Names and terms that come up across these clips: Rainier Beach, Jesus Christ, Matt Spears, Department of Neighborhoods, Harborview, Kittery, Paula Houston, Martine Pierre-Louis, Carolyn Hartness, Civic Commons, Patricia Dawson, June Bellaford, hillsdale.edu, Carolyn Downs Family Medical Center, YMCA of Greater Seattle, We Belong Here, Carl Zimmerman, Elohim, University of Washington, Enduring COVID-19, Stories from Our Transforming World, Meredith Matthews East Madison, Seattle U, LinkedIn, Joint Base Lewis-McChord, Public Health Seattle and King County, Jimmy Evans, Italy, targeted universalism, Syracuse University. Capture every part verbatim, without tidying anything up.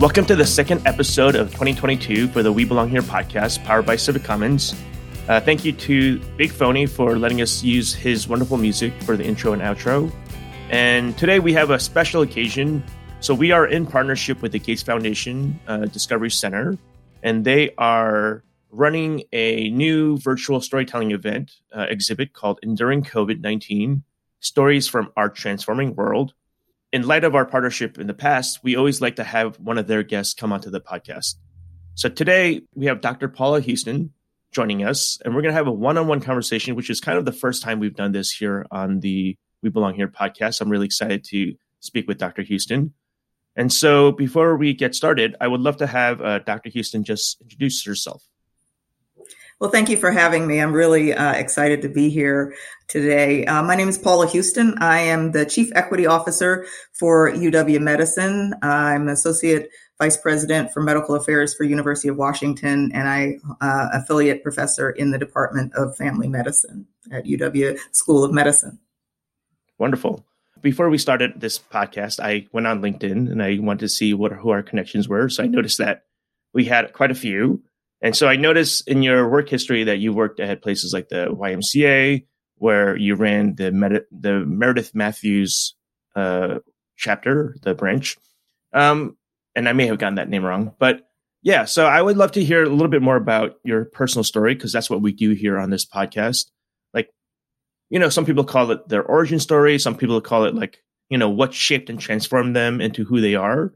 Welcome to the second episode of twenty twenty-two for the We Belong Here podcast, powered by Civic Commons. Uh, thank you to Big Phony for letting us use his wonderful music for the intro and outro. And today we have a special occasion. So we are in partnership with the Gates Foundation uh, Discovery Center, and they are running a new virtual storytelling event uh, exhibit called Enduring COVID nineteen, Stories from Our Transforming World. In light of our partnership in the past, we always like to have one of their guests come onto the podcast. So today we have Doctor Paula Houston joining us, and we're going to have a one-on-one conversation, which is kind of the first time we've done this here on the We Belong Here podcast. I'm really excited to speak with Doctor Houston. And so before we get started, I would love to have uh, Doctor Houston just introduce herself. Well, thank you for having me. I'm really uh, excited to be here today. Uh, my name is Paula Houston. I am the Chief Equity Officer for U W Medicine. Uh, I'm Associate Vice President for Medical Affairs for University of Washington, and I uh, affiliate professor in the Department of Family Medicine at U W School of Medicine. Wonderful. Before we started this podcast, I went on LinkedIn and I wanted to see what who our connections were. So I noticed that we had quite a few. And so I noticed in your work history that you worked at places like the Y M C A, where you ran the, Medi- the Meredith Matthews uh, chapter, the branch. Um, and I may have gotten that name wrong. But yeah, so I would love to hear a little bit more about your personal story, because that's what we do here on this podcast. Like, you know, some people call it their origin story. Some people call it like, you know, what shaped and transformed them into who they are.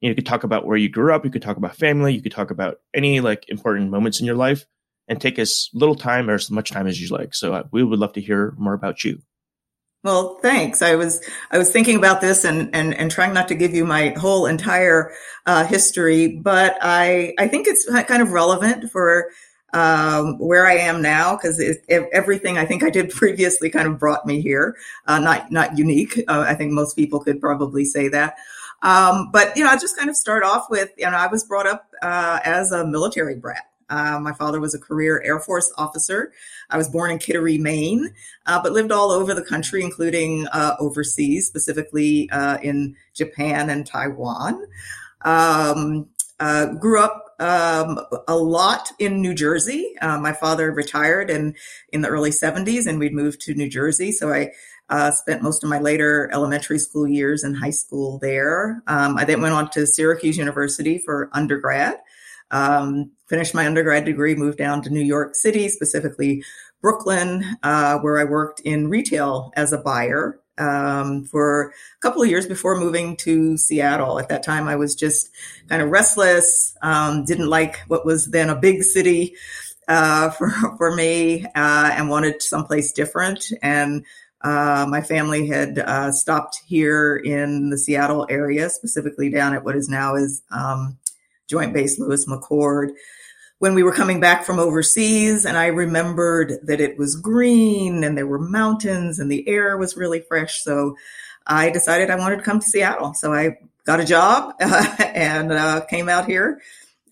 You could talk about where you grew up. You could talk about family. You could talk about any like important moments in your life, and take as little time or as much time as you like. So uh, we would love to hear more about you. Well, thanks. I was I was thinking about this and and and trying not to give you my whole entire uh, history, but I I think it's kind of relevant for um, where I am now, because everything I think I did previously kind of brought me here. Uh, not not unique. Uh, I think most people could probably say that. Um, but, you know, I'll just kind of start off with, you know, I was brought up uh, as a military brat. Uh, my father was a career Air Force officer. I was born in Kittery, Maine, uh, but lived all over the country, including uh, overseas, specifically uh, in Japan and Taiwan. Um, uh, grew up um, a lot in New Jersey. Uh, my father retired in, in the early seventies, and we'd moved to New Jersey. So I Uh, spent most of my later elementary school years and high school there. Um, I then went on to Syracuse University for undergrad, um, finished my undergrad degree, moved down to New York City, specifically Brooklyn, uh, where I worked in retail as a buyer um, for a couple of years before moving to Seattle. At that time, I was just kind of restless, um, didn't like what was then a big city uh, for, for me, uh, and wanted someplace different. And Uh, my family had uh, stopped here in the Seattle area, specifically down at what is now is um, Joint Base Lewis-McChord, when we were coming back from overseas. And I remembered that it was green and there were mountains and the air was really fresh. So I decided I wanted to come to Seattle. So I got a job uh, and uh, came out here.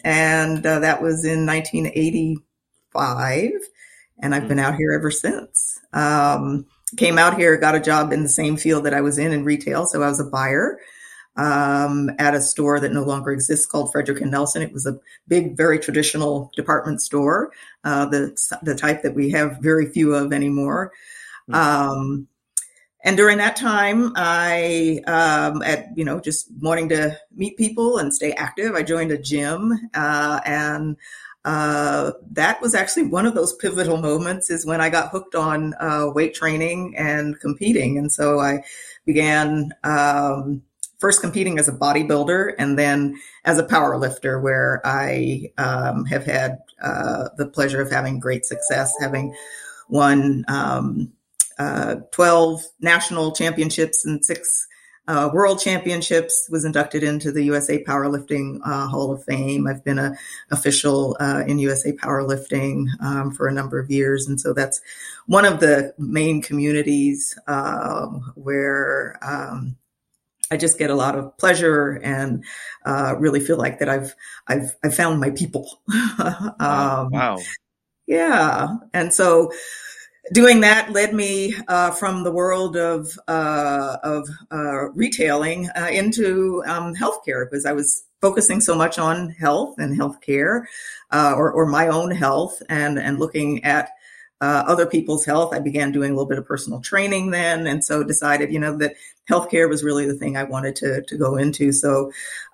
And uh, that was in nineteen eighty-five. And I've been out here ever since. Um, Came out here, got a job in the same field that I was in, in retail. So I was a buyer um, at a store that no longer exists called Frederick and Nelson. It was a big, very traditional department store, uh, the the type that we have very few of anymore. Mm-hmm. Um, and during that time, I, um, at you know, just wanting to meet people and stay active, I joined a gym uh, and. Uh, that was actually one of those pivotal moments is when I got hooked on uh, weight training and competing. And so I began um, first competing as a bodybuilder and then as a powerlifter, where I um, have had uh, the pleasure of having great success, having won um, uh, twelve national championships and six Uh, World Championships, was inducted into the U S A Powerlifting uh, Hall of Fame. I've been an official uh, in U S A Powerlifting um, for a number of years. And so that's one of the main communities uh, where um, I just get a lot of pleasure and uh, really feel like that I've I've, I've found my people. um, wow. Yeah. And so doing that led me uh, from the world of uh, of uh, retailing uh, into um, healthcare, because I was focusing so much on health and healthcare, uh, or, or my own health, and and looking at uh, other people's health. I began doing a little bit of personal training then, and so decided, you know, that healthcare was really the thing I wanted to to go into. So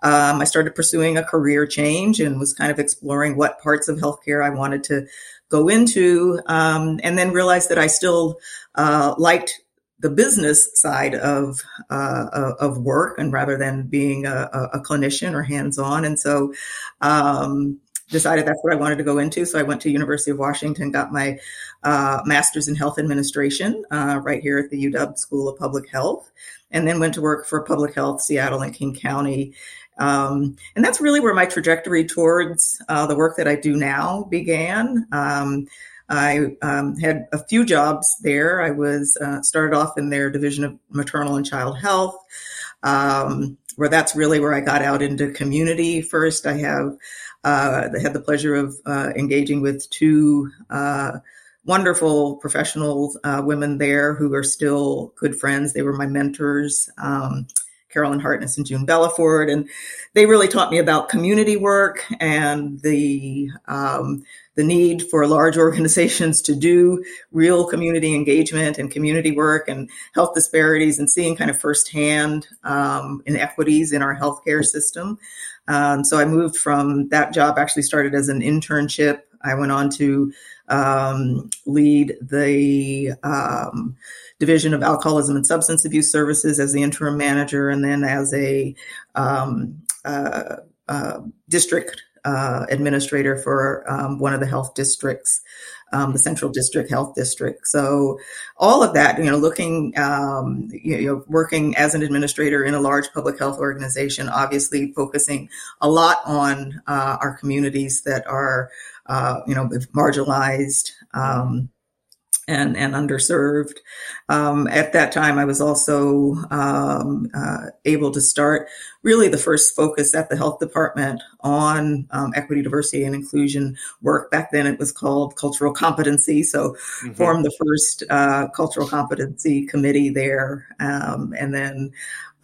um, I started pursuing a career change and was kind of exploring what parts of healthcare I wanted to go into, um, and then realized that I still uh, liked the business side of uh, of work, and rather than being a, a clinician or hands-on, and so um, decided that's what I wanted to go into. So I went to University of Washington, got my uh, master's in health administration uh, right here at the U W School of Public Health, and then went to work for Public Health Seattle and King County. Um, and that's really where my trajectory towards uh, the work that I do now began. Um, I um, had a few jobs there. I was uh, started off in their division of maternal and child health, um, where that's really where I got out into community first. I have uh, had the pleasure of uh, engaging with two uh, wonderful professional uh, women there who are still good friends. They were my mentors. Um, Carolyn Hartness and June Bellaford, and they really taught me about community work and the um, the need for large organizations to do real community engagement and community work and health disparities, and seeing kind of firsthand um, inequities in our healthcare system. Um, so I moved from that job, actually started as an internship. I went on to um, lead the um, Division of Alcoholism and Substance Abuse Services as the interim manager, and then as a um, uh, uh, district uh, administrator for um, one of the health districts, um, the Central District Health District. So all of that, you know, looking, um, you know, working as an administrator in a large public health organization, obviously focusing a lot on uh, our communities that are Uh, you know, marginalized um, and and underserved. Um, at that time, I was also um, uh, able to start really the first focus at the health department on um, equity, diversity, and inclusion work. Back then, it was called cultural competency. So, mm-hmm. formed the first uh, cultural competency committee there, um, and then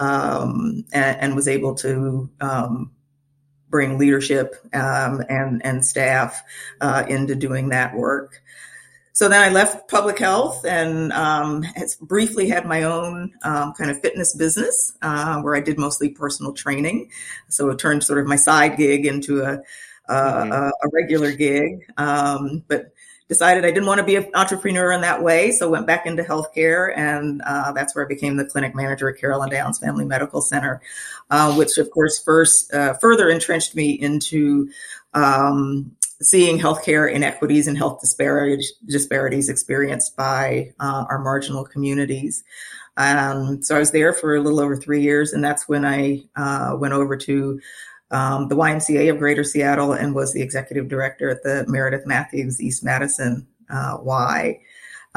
um, and, and was able to. Um, bring leadership um, and, and staff uh, into doing that work. So then I left public health and um, has briefly had my own um, kind of fitness business uh, where I did mostly personal training. So it turned sort of my side gig into a, a, mm-hmm. a, a regular gig, um, but decided I didn't want to be an entrepreneur in that way. So went back into healthcare, and uh, that's where I became the clinic manager at Carolyn Downs Family Medical Center, uh, which of course first uh, further entrenched me into um, seeing healthcare inequities and health disparities, disparities experienced by uh, our marginal communities. Um, so I was there for a little over three years, and that's when I uh, went over to Um, the Y M C A of Greater Seattle and was the executive director at the Meredith Matthews East Madison uh, Y.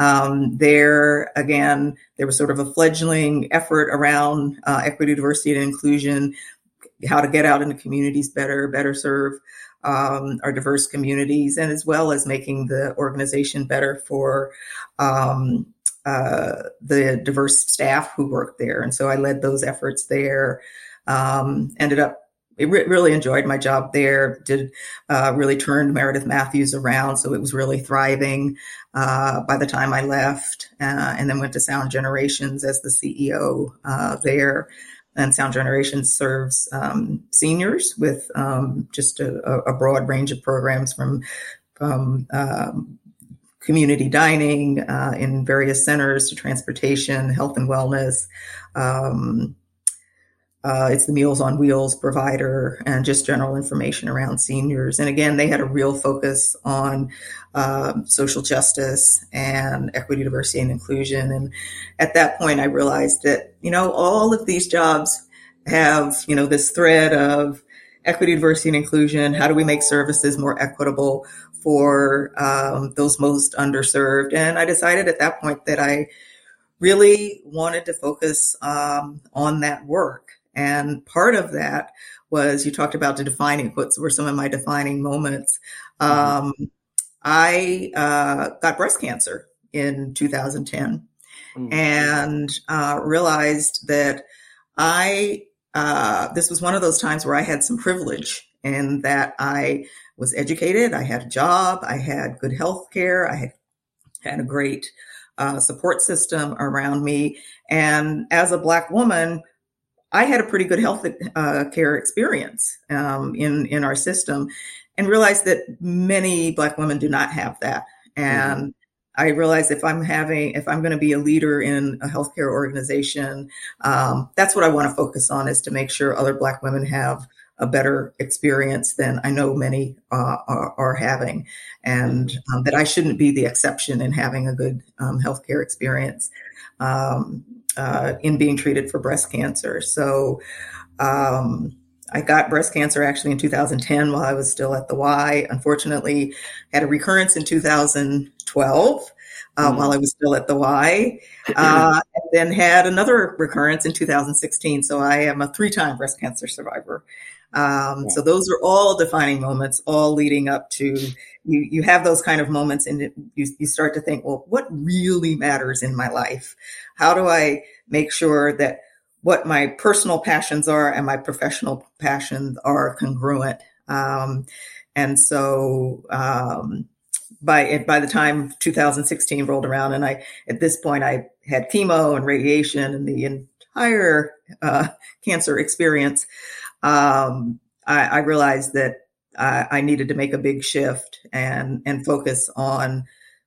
Um, there, again, there was sort of a fledgling effort around uh, equity, diversity, and inclusion, how to get out into communities better, better serve um, our diverse communities, and as well as making the organization better for um, uh, the diverse staff who work there. And so I led those efforts there, um, ended up It re- really enjoyed my job there, did uh, really turned Meredith Matthews around. So it was really thriving uh, by the time I left, uh, and then went to Sound Generations as the C E O uh, there. And Sound Generations serves um, seniors with um, just a, a broad range of programs from um, um, community dining uh, in various centers to transportation, health and wellness, um Uh, it's the Meals on Wheels provider, and just general information around seniors. And again, they had a real focus on um, social justice and equity, diversity, and inclusion. And at that point, I realized that, you know, all of these jobs have, you know, this thread of equity, diversity, and inclusion. How do we make services more equitable for um, those most underserved? And I decided at that point that I really wanted to focus um, on that work. And part of that was, you talked about the defining, what were some of my defining moments. Um, I uh, got breast cancer in two thousand ten, mm-hmm. and uh, realized that I, uh, this was one of those times where I had some privilege in that I was educated, I had a job, I had good health care, I had, had a great uh, support system around me. And as a Black woman, I had a pretty good health uh, care experience um, in, in our system, and realized that many Black women do not have that. And mm-hmm. I realized if I'm having, if I'm going to be a leader in a healthcare organization, um, that's what I want to focus on, is to make sure other Black women have a better experience than I know many uh, are, are having, and um, that I shouldn't be the exception in having a good um, healthcare experience um, uh, in being treated for breast cancer. So um, I got breast cancer actually in two thousand ten while I was still at the Y. Unfortunately, had a recurrence in two thousand twelve uh, mm-hmm. while I was still at the Y, uh, and then had another recurrence in two thousand sixteen. So I am a three-time breast cancer survivor. Um, yeah. So those are all defining moments, all leading up to, you, you have those kind of moments, and it, you, you start to think, well, what really matters in my life? How do I make sure that what my personal passions are and my professional passions are congruent? Um, and so, um, by, by the time two thousand sixteen rolled around, and I, at this point, I had chemo and radiation and the entire, uh, cancer experience. Um, I, I realized that I, I needed to make a big shift and, and focus on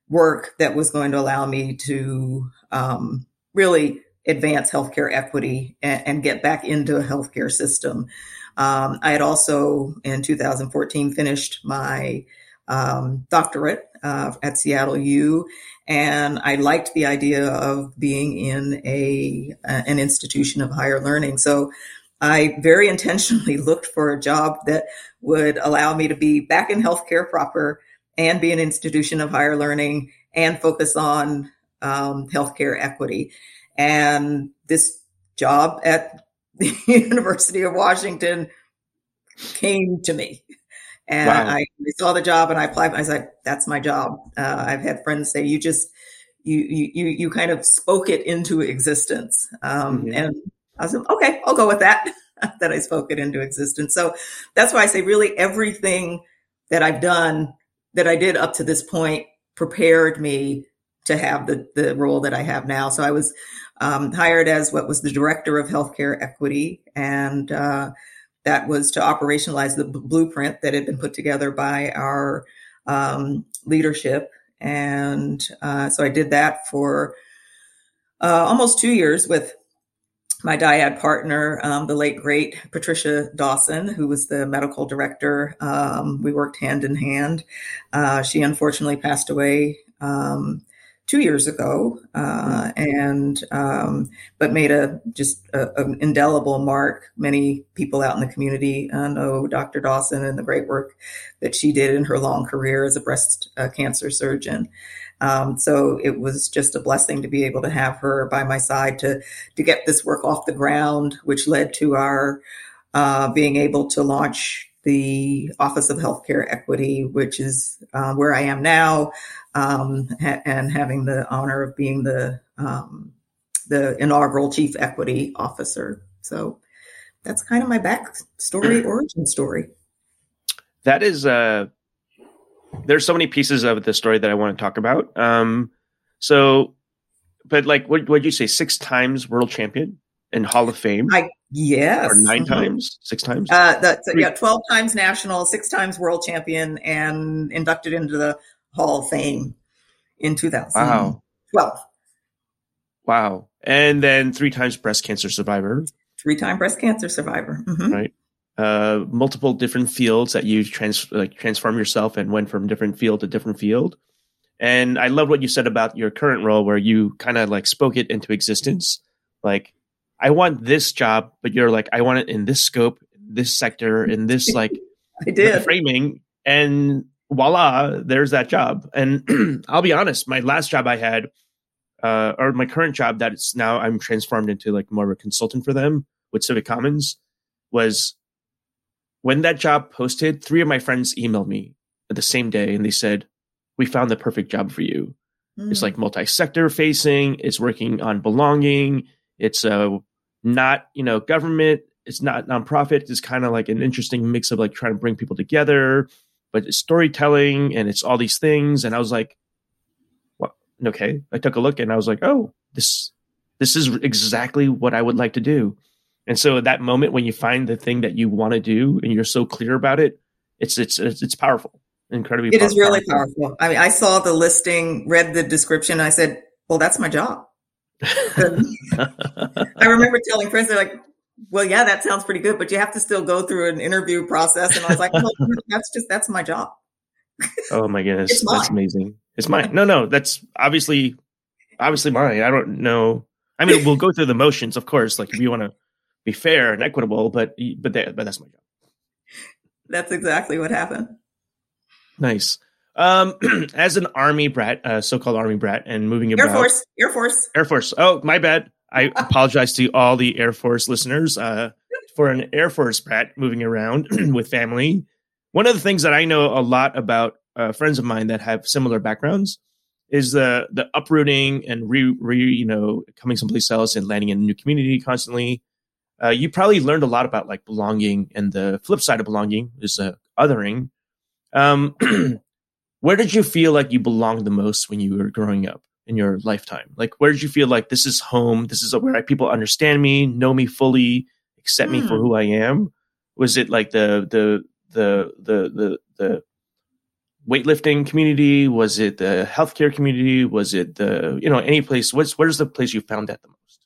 work that was going to allow me to, um, really advance healthcare equity and, and get back into a healthcare system. Um, I had also in two thousand fourteen finished my, um, doctorate, uh, at Seattle U, and I liked the idea of being in a, uh, an institution of higher learning. So I very intentionally looked for a job that would allow me to be back in healthcare proper and be an institution of higher learning and focus on um, healthcare equity. And this job at the University of Washington came to me. And wow. I saw the job and I applied. I was like, that's my job. Uh, I've had friends say, you just, you you you kind of spoke it into existence. Um, mm-hmm. And I was like, okay, I'll go with that, that I spoke it into existence. So that's why I say really everything that I've done, that I did up to this point, prepared me to have the, the role that I have now. So I was um, hired as what was the director of healthcare equity. And uh, that was to operationalize the b- blueprint that had been put together by our um, leadership. And uh, so I did that for uh, almost two years with my dyad partner, um, the late, great Patricia Dawson, who was the medical director. Um, we worked hand in hand. Uh, she unfortunately passed away um, two years ago, uh, and um, but made a just a, an indelible mark. Many people out in the community uh, know Doctor Dawson and the great work that she did in her long career as a breast uh, cancer surgeon. Um, so it was just a blessing to be able to have her by my side to to get this work off the ground, which led to our uh, being able to launch the Office of Healthcare Equity, which is uh, where I am now, um, ha- and having the honor of being the um, the inaugural Chief Equity Officer. So that's kind of my backstory, origin story. That is a. Uh... There's so many pieces of the story that I want to talk about. Um, so, but like, what would you say? Six times world champion and Hall of Fame? I, yes. Or nine mm-hmm. times, six times? Uh, that's, yeah, twelve times national, six times world champion, and inducted into the Hall of Fame in two thousand twelve. Wow. Wow. And then three times breast cancer survivor. Three-time breast cancer survivor. Mm-hmm. Right. Uh, multiple different fields that you trans like transform yourself and went from different field to different field. And I love what you said about your current role, where you kind of like spoke it into existence. Like, I want this job, but you're like, I want it in this scope, this sector, in this like I did. framing, and voila, there's that job. And I'll be honest, my last job I had, uh, or my current job that's now I'm transformed into like more of a consultant for them with Civic Commons was, when that job posted, three of my friends emailed me the same day and they said, we found the perfect job for you. Mm. It's like multi-sector facing. It's working on belonging. It's uh, not, you know, government. It's not nonprofit. It's kind of like an interesting mix of like trying to bring people together, but it's storytelling and it's all these things. And I was like, well, okay. I took a look and I was like, oh, this, this is exactly what I would like to do. And so at that moment, when you find the thing that you want to do and you're so clear about it, it's, it's, it's, it's powerful. Incredibly powerful. It is really powerful. I mean, I saw the listing, read the description. I said, well, that's my job. I remember telling friends, they're like, well, yeah, that sounds pretty good, but you have to still go through an interview process. And I was like, well, that's just, that's my job. Oh my goodness. That's amazing. It's mine. No, no, that's obviously, obviously mine. I don't know. I mean, we'll go through the motions, of course, like if you want to be fair and equitable, but, but, that, but that's my job. That's exactly what happened. Nice. Um, as an Army brat, uh, so-called Army brat and moving about. Air Force, Air Force. Air Force. Oh, my bad. I apologize to all the Air Force listeners uh, for an Air Force brat moving around with family. One of the things that I know a lot about uh, friends of mine that have similar backgrounds is the the uprooting and re, re you know coming someplace else and landing in a new community constantly. Uh, you probably learned a lot about like belonging, and the flip side of belonging is uh, othering. Um, where did you feel like you belonged the most when you were growing up? In your lifetime? Like, where did you feel like this is home? This is where I, people understand me, know me fully, accept hmm. me for who I am. Was it like the, the, the, the, the, the weightlifting community? Was it the healthcare community? Was it the, you know, any place? What's, where's the place you found that the most?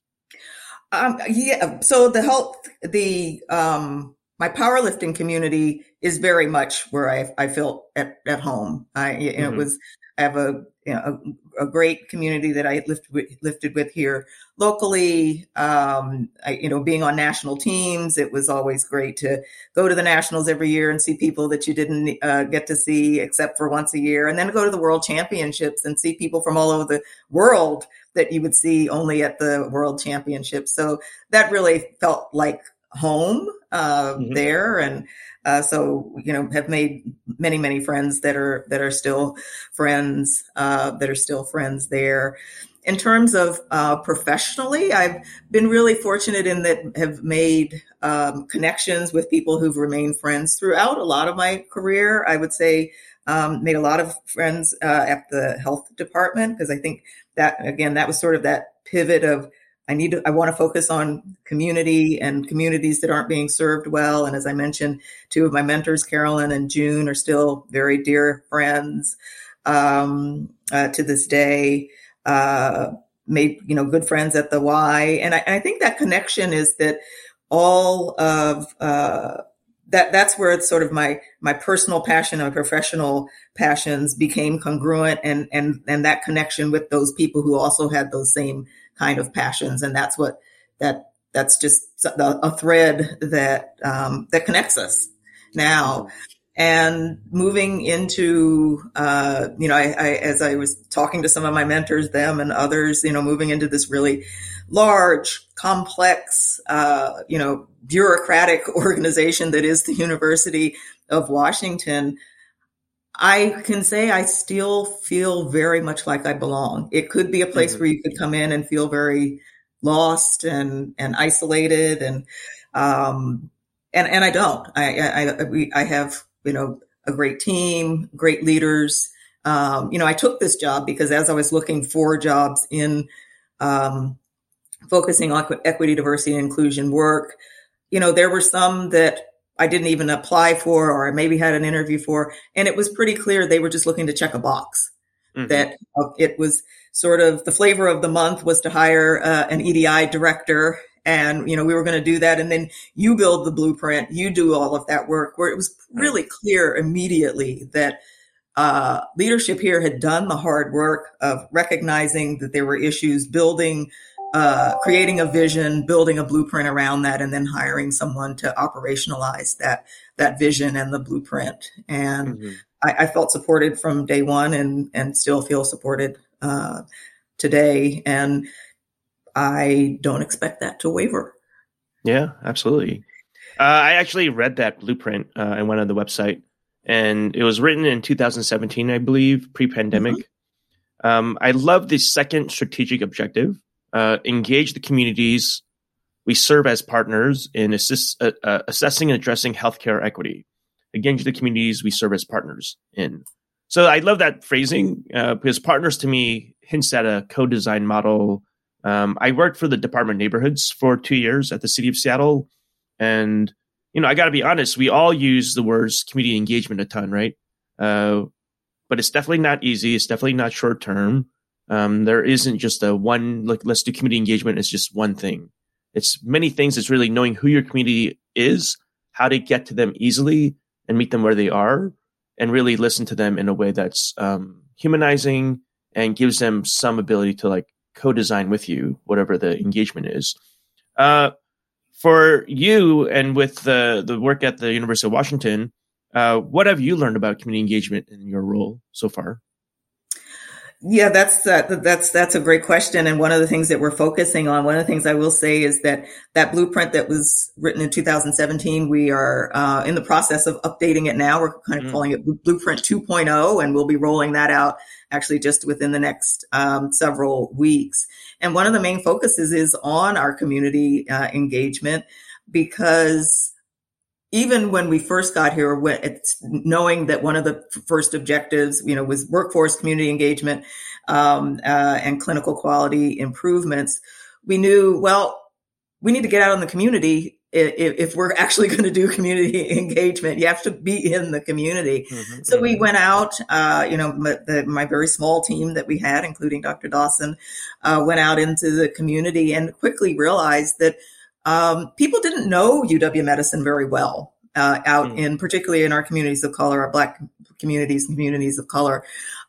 Um, yeah. So the health, the, um, my powerlifting community is very much where I, I felt at, at home. I, you know, mm-hmm. it was, I have a, you know, a, a great community that I lift, lifted with here locally. Um, I, you know, being on national teams, it was always great to go to the nationals every year and see people that you didn't uh, get to see except for once a year, and then go to the world championships and see people from all over the world that you would see only at the world championships. So that really felt like home uh, mm-hmm. there. And Uh, so, you know, have made many, many friends that are that are still friends, uh, that are still friends there. In terms of uh, professionally, I've been really fortunate in that have made um, connections with people who've remained friends throughout a lot of my career. I would say um, made a lot of friends uh, at the health department, because I think that, again, that was sort of that pivot of I need to, I want to focus on community and communities that aren't being served well. And as I mentioned, two of my mentors, Carolyn and June, are still very dear friends um, uh, to this day. Uh, made, you know, good friends at the Y. And I, and I think that connection is that all of uh, that, that's where it's sort of my, my personal passion and professional passions became congruent, and, and, and that connection with those people who also had those same kind of passions. And that's what that that's just a thread that um, that connects us now. And moving into, uh, you know, I, I as I was talking to some of my mentors, them and others, you know, moving into this really large, complex, uh, you know, bureaucratic organization that is the University of Washington, I can say I still feel very much like I belong. It could be a place mm-hmm. where you could come in and feel very lost and, and isolated. And, um, and, and I don't, I, I, I, we, I have, you know, a great team, great leaders. Um, you know, I took this job because as I was looking for jobs in, um, focusing on equity, diversity, and inclusion work, you know, there were some that I didn't even apply for, or I maybe had an interview for, and it was pretty clear they were just looking to check a box. Mm-hmm. That it was sort of the flavor of the month was to hire uh, an E D I director, and you know we were going to do that, and then you build the blueprint, you do all of that work. Where it was really clear immediately that uh, leadership here had done the hard work of recognizing that there were issues, building. Uh, creating a vision, building a blueprint around that, and then hiring someone to operationalize that that vision and the blueprint. And mm-hmm. I, I felt supported from day one, and and still feel supported uh, today. And I don't expect that to waver. Yeah, absolutely. Uh, I actually read that blueprint uh, and went on the website, and it was written in two thousand seventeen, I believe, pre-pandemic. Mm-hmm. Um, I love the second strategic objective, uh, engage the communities we serve as partners in assist, uh, uh, assessing and addressing healthcare equity. Engage the communities we serve as partners in. So I love that phrasing uh, because partners to me hints at a co-design model. Um, I worked for the Department of Neighborhoods for two years at the city of Seattle. And, you know, I got to be honest, we all use the words community engagement a ton, right? Uh, but it's definitely not easy. It's definitely not short term. Um, there isn't just a one, like, let's do community engagement. It's just one thing. It's many things. It's really knowing who your community is, how to get to them easily and meet them where they are, and really listen to them in a way that's um, humanizing and gives them some ability to, like, co-design with you, whatever the engagement is. Uh, for you and with the, the work at the University of Washington, uh, what have you learned about community engagement in your role so far? Yeah, that's uh, that's that's a great question. And one of the things that we're focusing on, one of the things I will say is that that blueprint that was written in two thousand seventeen, we are uh, in the process of updating it now. We're kind of mm-hmm. calling it Blueprint two point oh, and we'll be rolling that out actually just within the next um, several weeks. And one of the main focuses is on our community uh, engagement, because even when we first got here, it's knowing that one of the first objectives, you know, was workforce, community engagement, um, uh, and clinical quality improvements, we knew, well, we need to get out in the community if, if we're actually going to do community engagement. You have to be in the community. Mm-hmm. So we went out, uh, you know, my, the, my very small team that we had, including Doctor Dawson, uh, went out into the community and quickly realized that Um, people didn't know U W Medicine very well uh, out mm. in, particularly in our communities of color, our Black communities, communities of color.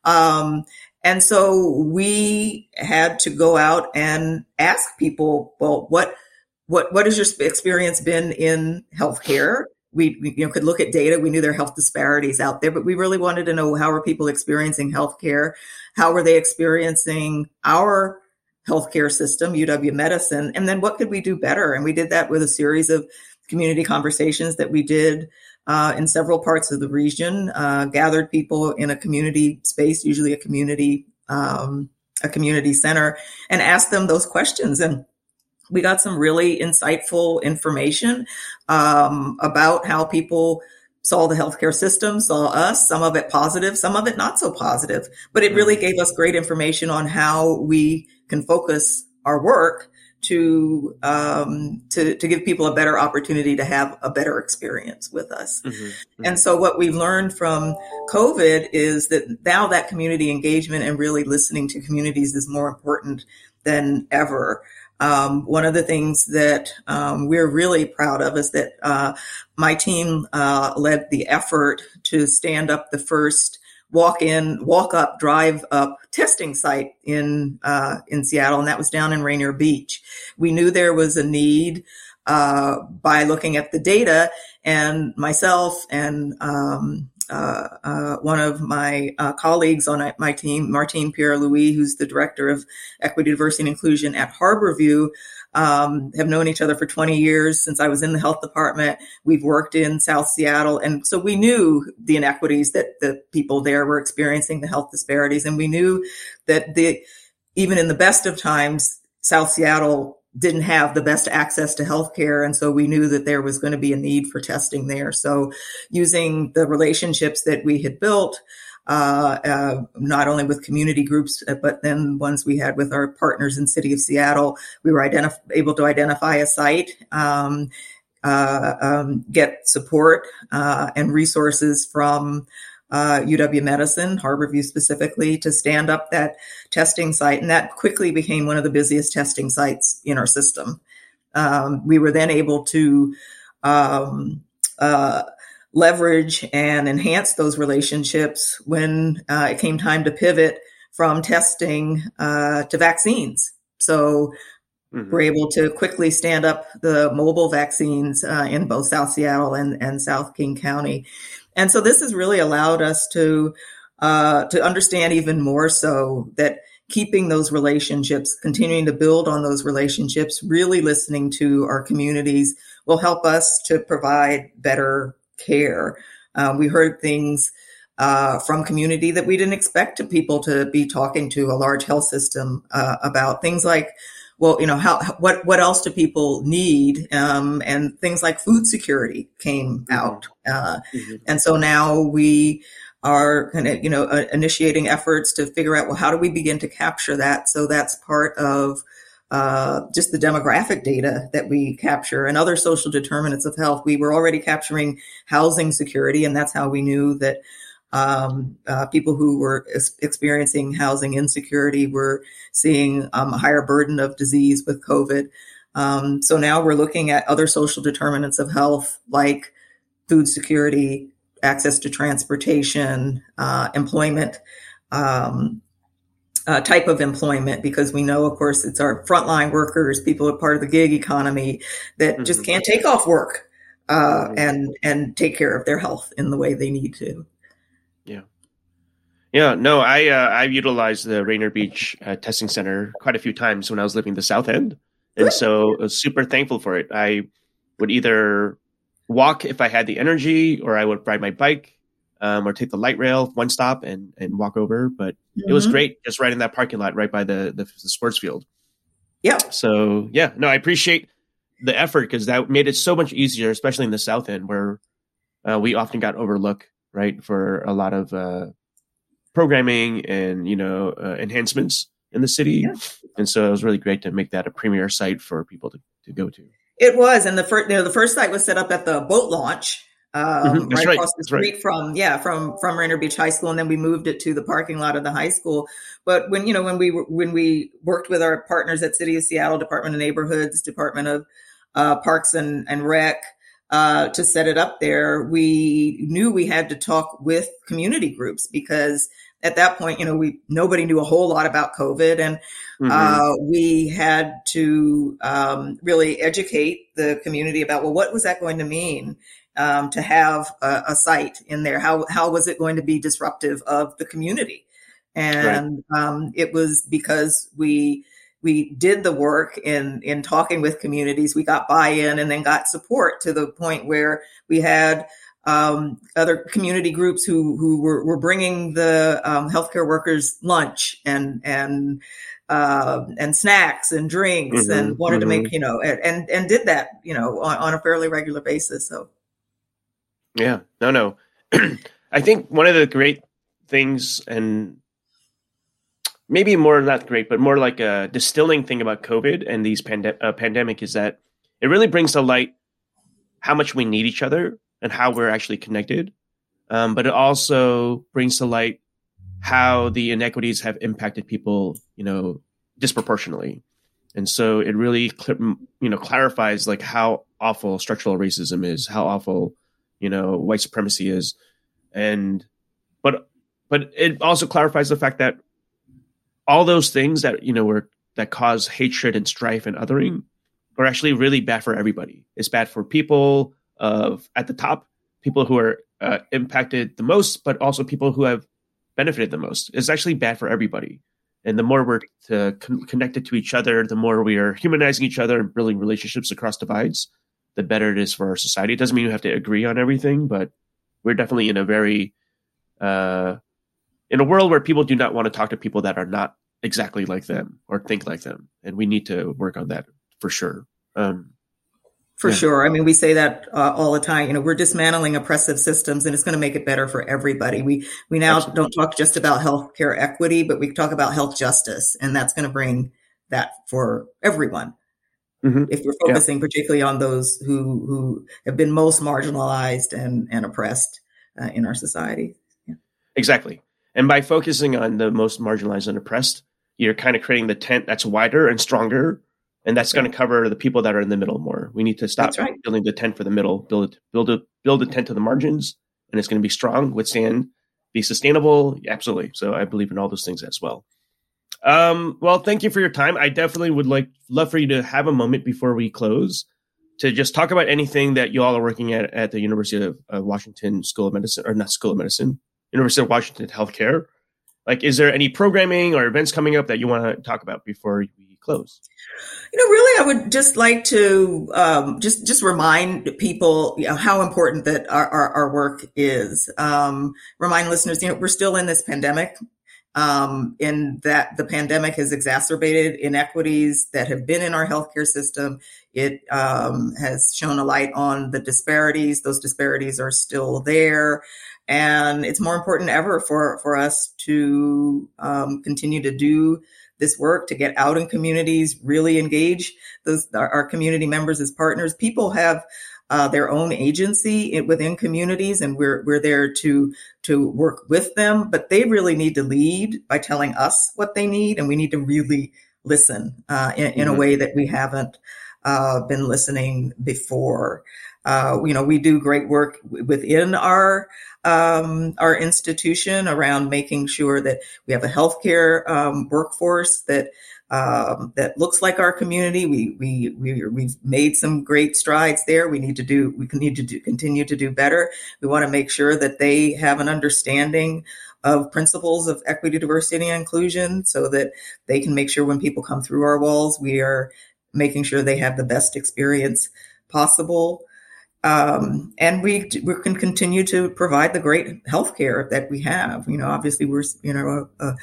Um, and so we had to go out and ask people, well, what what what has your experience been in healthcare? We, we you know, could look at data. We knew there are health disparities out there, but we really wanted to know, how are people experiencing healthcare? How are they experiencing our healthcare system, U W Medicine, and then what could we do better? And we did that with a series of community conversations that we did uh, in several parts of the region, uh, gathered people in a community space, usually a community um, a community center, and asked them those questions. And we got some really insightful information um, about how people saw the healthcare system, saw us, some of it positive, some of it not so positive. But it really gave us great information on how we can focus our work to um, to to give people a better opportunity to have a better experience with us. Mm-hmm. Mm-hmm. And so what we've learned from COVID is that now that community engagement and really listening to communities is more important than ever. Um, one of the things that um, we're really proud of is that uh, my team uh, led the effort to stand up the first walk-in, walk-up, drive-up testing site in uh, in Seattle, and that was down in Rainier Beach. We knew there was a need uh, by looking at the data, and myself and um, uh, uh, one of my uh, colleagues on my team, Martine Pierre-Louis, who's the director of Equity, Diversity, and Inclusion at Harborview, um, have known each other for twenty years since I was in the health department. We've worked in South Seattle. And so we knew the inequities that the people there were experiencing, the health disparities. And we knew that the, even in the best of times, South Seattle didn't have the best access to healthcare. And so we knew that there was going to be a need for testing there. So using the relationships that we had built, Uh, uh, not only with community groups, but then ones we had with our partners in City of Seattle, we were identif- able to identify a site, um, uh, um, get support uh, and resources from uh, U W Medicine, Harborview specifically, to stand up that testing site. And that quickly became one of the busiest testing sites in our system. Um, we were then able to um, uh, leverage and enhance those relationships when uh, it came time to pivot from testing uh, to vaccines. So mm-hmm. we're able to quickly stand up the mobile vaccines uh, in both South Seattle and, and South King County. And so this has really allowed us to uh, to understand even more so that keeping those relationships, continuing to build on those relationships, really listening to our communities will help us to provide better care. Uh, we heard things uh, from community that we didn't expect to people to be talking to a large health system uh, about things like, well, you know, how, what, what else do people need? Um, and things like food security came out. Uh, mm-hmm. And so now we are kind of, you know, uh, initiating efforts to figure out, well, how do we begin to capture that? So that's part of uh, just the demographic data that we capture and other social determinants of health. We were already capturing housing security, and that's how we knew that Um, uh, people who were ex- experiencing housing insecurity were seeing um, a higher burden of disease with COVID. Um, so now we're looking at other social determinants of health, like food security, access to transportation, uh, employment, um, uh, type of employment, because we know, of course, it's our frontline workers, people who are part of the gig economy that mm-hmm. just can't take off work uh, mm-hmm. and, and take care of their health in the way they need to. Yeah. Yeah, no, I uh, I utilized the Rainier Beach uh, testing center quite a few times when I was living in the South End. And so I was super thankful for it. I would either walk if I had the energy, or I would ride my bike um, or take the light rail one stop and, and walk over. But mm-hmm. it was great just right in that parking lot right by the, the, the sports field. Yeah. So, yeah, no, I appreciate the effort because that made it so much easier, especially in the South End where uh, we often got overlooked. Right, for a lot of uh, programming and, you know, uh, enhancements in the city. Yeah. And so it was really great to make that a premier site for people to, to go to. It was. And the first, you know, the first site was set up at the boat launch um, mm-hmm. right, right across the street right. from, yeah, from, from Rainier Beach High School. And then we moved it to the parking lot of the high school. But when, you know, when we, when we worked with our partners at City of Seattle, Department of Neighborhoods, Department of uh, Parks and, and Rec, Uh, to set it up there, we knew we had to talk with community groups because at that point, you know, we nobody knew a whole lot about COVID, and mm-hmm. uh, we had to um, really educate the community about, well, what was that going to mean um, to have a, a site in there? How how was it going to be disruptive of the community? And right. um, it was because we. We did the work in, in talking with communities. We got buy-in and then got support to the point where we had um, other community groups who who were, were bringing the um, healthcare workers lunch and and uh, and snacks and drinks mm-hmm, and wanted mm-hmm. to make, you know, and and did that, you know, on, on a fairly regular basis. So, yeah, no, no. I think one of the great things and maybe more not great, but more like a distilling thing about COVID and these pande- uh, pandemic is that it really brings to light how much we need each other and how we're actually connected. Um, but it also brings to light how the inequities have impacted people, you know, disproportionately. And so it really, cl- you know, clarifies like how awful structural racism is, how awful, you know, white supremacy is. And, but, but it also clarifies the fact that all those things that, you know, were that cause hatred and strife and othering are actually really bad for everybody. It's bad for people of at the top, people who are uh, impacted the most, but also people who have benefited the most. It's actually bad for everybody. And the more we're to con- connected to each other, the more we are humanizing each other and building relationships across divides, the better it is for our society. It doesn't mean you have to agree on everything, but we're definitely in a very, uh, in a world where people do not want to talk to people that are not exactly like them or think like them. And we need to work on that for sure. Um, for yeah. sure. I mean, we say that uh, all the time, you know, we're dismantling oppressive systems and it's going to make it better for everybody. We, we now Absolutely. Don't talk just about healthcare equity, but we talk about health justice, and that's going to bring that for everyone. Mm-hmm. If we're focusing yeah. particularly on those who, who have been most marginalized and, and oppressed uh, in our society. Yeah. Exactly. And by focusing on the most marginalized and oppressed, you're kind of creating the tent that's wider and stronger, and that's going to cover the people that are in the middle more. We need to stop right. building the tent for the middle, build build a build a tent to the margins, and it's going to be strong, withstand, be sustainable. Absolutely. So I believe in all those things as well. Um, well, thank you for your time. I definitely would like love for you to have a moment before we close to just talk about anything that you all are working at at the University of uh, Washington School of Medicine, or not School of Medicine. University of Washington Healthcare. Like, is there any programming or events coming up that you want to talk about before we close? You know, really, I would just like to um, just just remind people, you know, how important that our, our, our work is. Um, remind listeners, you know, we're still in this pandemic. Um, in that the pandemic has exacerbated inequities that have been in our healthcare system. It um, has shown a light on the disparities. Those disparities are still there. And it's more important ever for, for us to um, continue to do this work, to get out in communities, really engage those, our, our community members as partners. People have Uh, their own agency within communities, and we're we're there to to work with them. But they really need to lead by telling us what they need, and we need to really listen uh, in, in mm-hmm. a way that we haven't uh, been listening before. Uh, you know, we do great work within our um, our institution around making sure that we have a healthcare um, workforce that. Um, that looks like our community. We, we, we, we've made some great strides there. We need to do, we need to do, continue to do better. We want to make sure that they have an understanding of principles of equity, diversity, and inclusion so that they can make sure when people come through our walls, we are making sure they have the best experience possible. Um, and we, we can continue to provide the great healthcare that we have. You know, obviously we're, you know, a,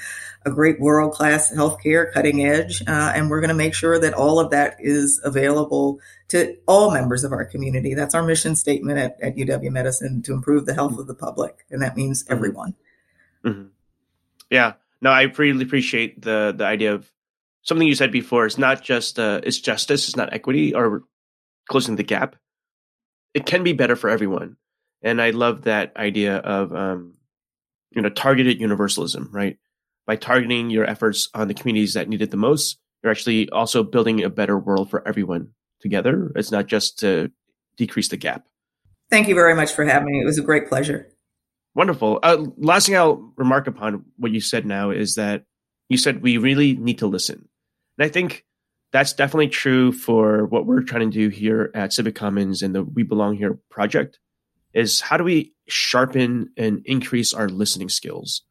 a great world-class healthcare, cutting edge. Uh, and we're going to make sure that all of that is available to all members of our community. That's our mission statement at, at U W Medicine, to improve the health of the public. And that means everyone. Mm-hmm. Yeah, no, I really appreciate the, the idea of something you said before. It's not just, uh, it's justice, it's not equity or closing the gap. It can be better for everyone. And I love that idea of, um, you know, targeted universalism, right? By targeting your efforts on the communities that need it the most, you're actually also building a better world for everyone together. It's not just to decrease the gap. Thank you very much for having me. It was a great pleasure. Wonderful. Uh, last thing I'll remark upon what you said now is that you said we really need to listen. And I think that's definitely true for what we're trying to do here at Civic Commons and the We Belong Here project, is how do we sharpen and increase our listening skills?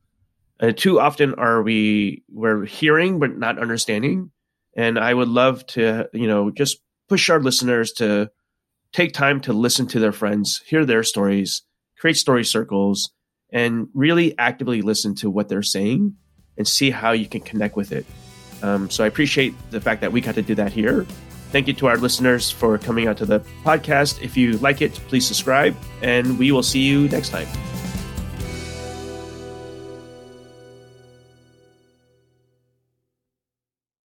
Uh, too often are we, we're hearing, but not understanding. And I would love to, you know, just push our listeners to take time to listen to their friends, hear their stories, create story circles, and really actively listen to what they're saying and see how you can connect with it. Um, so I appreciate the fact that we got to do that here. Thank you to our listeners for coming out to the podcast. If you like it, please subscribe, and we will see you next time.